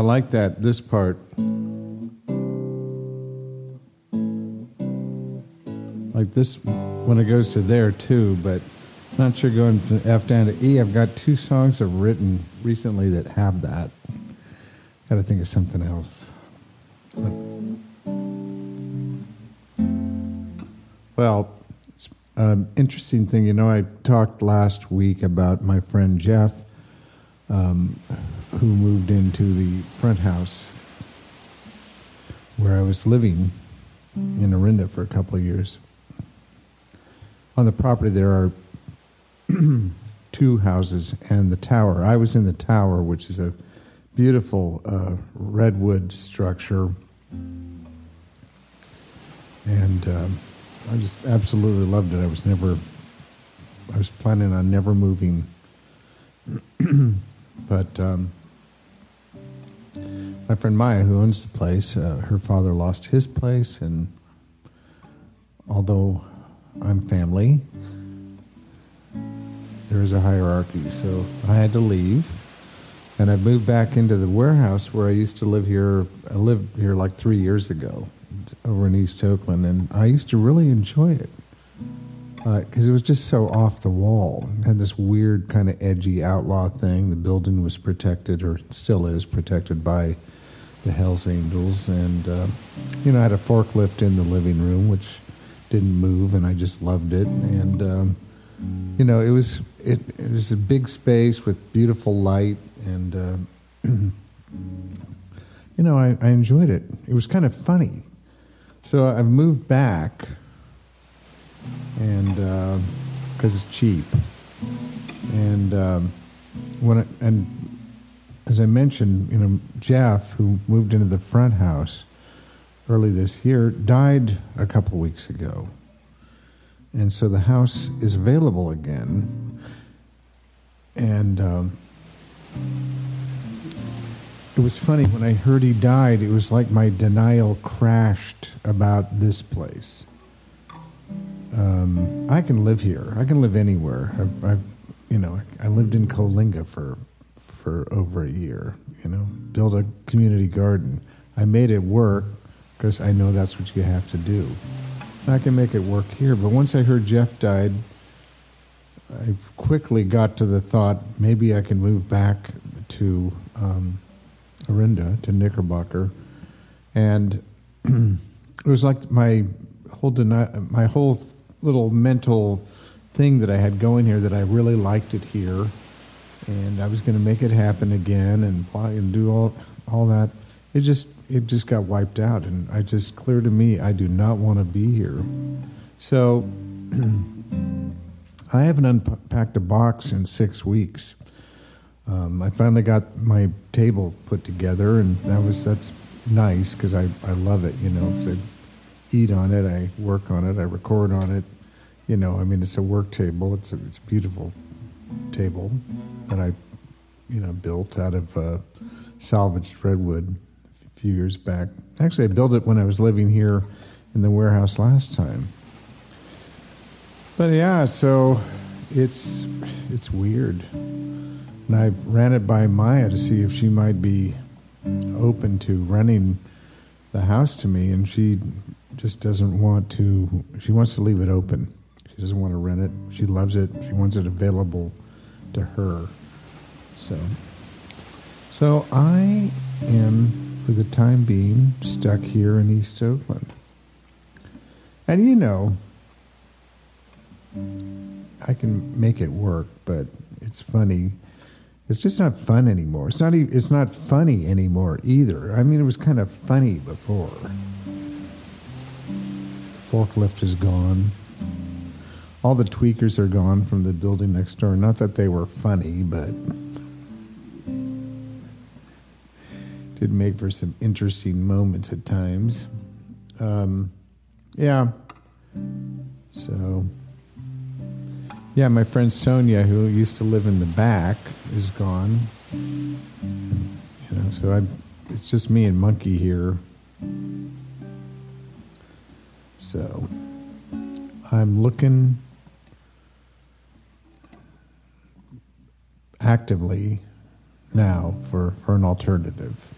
I like that, this part. Like this, when it goes to there too, but not sure going from F down to E. I've got two songs I've written recently that have that. Got to think of something else. Well, it's an interesting thing. You know, I talked last week about my friend Jeff, who moved into the front house where I was living in Orinda for a couple of years. On the property there are two houses and the tower. I was in the tower, which is a beautiful redwood structure. And I just absolutely loved it. I was planning on never moving. But my friend Maya, who owns the place, her father lost his place. And although I'm family, there is a hierarchy. So I had to leave. And I moved back into the warehouse where I used to live here. I lived here like 3 years ago over in East Oakland. And I used to really enjoy it because it was just so off the wall. It had this weird kind of edgy outlaw thing. The building was protected, or still is protected, by the Hells Angels. And, you know, I had a forklift in the living room, which didn't move, and I just loved it. And, you know, it was a big space with beautiful light. And, you know, I enjoyed it. It was kind of funny. So I've moved back, and because it's cheap. And as I mentioned, you know, Jeff, who moved into the front house early this year, died a couple weeks ago. And so the house is available again. And it was funny, when I heard he died, it was like my denial crashed about this place. I can live here. I can live anywhere. I lived in Colinga for over a year, you know, built a community garden. I made it work because I know that's what you have to do. And I can make it work here. But once I heard Jeff died, I quickly got to the thought, maybe I can move back to Orinda, to Knickerbocker. And it was like my whole little mental thing that I had going here, that I really liked it here, and I was going to make it happen again and do all that. It just got wiped out, and I just clear to me, I do not want to be here. So I haven't unpacked a box in 6 weeks. I finally got my table put together, and that's nice because I love it, you know, because I eat on it, I work on it, I record on it. You know, I mean, it's a work table. It's a beautiful table that I, you know, built out of salvaged redwood a few years back. Actually, I built it when I was living here in the warehouse last time. But yeah, so it's weird. And I ran it by Maya to see if she might be open to renting the house to me, and she just doesn't want to. She wants to leave it open. She doesn't want to rent it. She loves it. She wants it available to her. So I am, for the time being, stuck here in East Oakland. And you know, I can make it work, but it's funny. It's just not fun anymore. It's not funny anymore either. I mean, it was kind of funny before. The forklift is gone. All the tweakers are gone from the building next door. Not that they were funny, but did make for some interesting moments at times. Yeah. So yeah, my friend Sonia, who used to live in the back, is gone. And, you know, so it's just me and Monkey here. So I'm looking actively now for an alternative.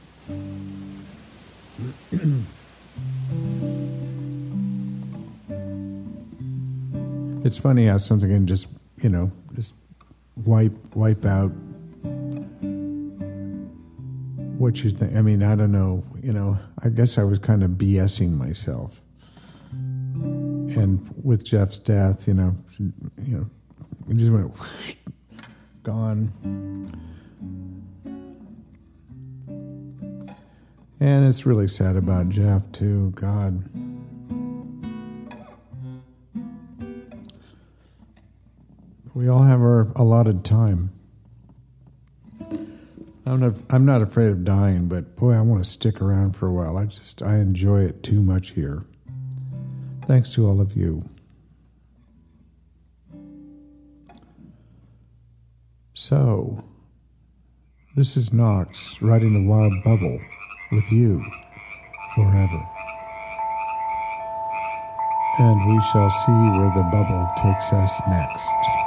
It's funny how something can just, you know, just wipe out what you think. I mean, I don't know, you know, I guess I was kind of BSing myself. And with Jeff's death, you know, it just went whoosh, gone. And it's really sad about Jeff, too. God. We all have our allotted time. I'm not afraid of dying, but boy, I want to stick around for a while. I enjoy it too much here. Thanks to all of you. So, this is Knox riding the wild bubble with you forever. And we shall see where the bubble takes us next.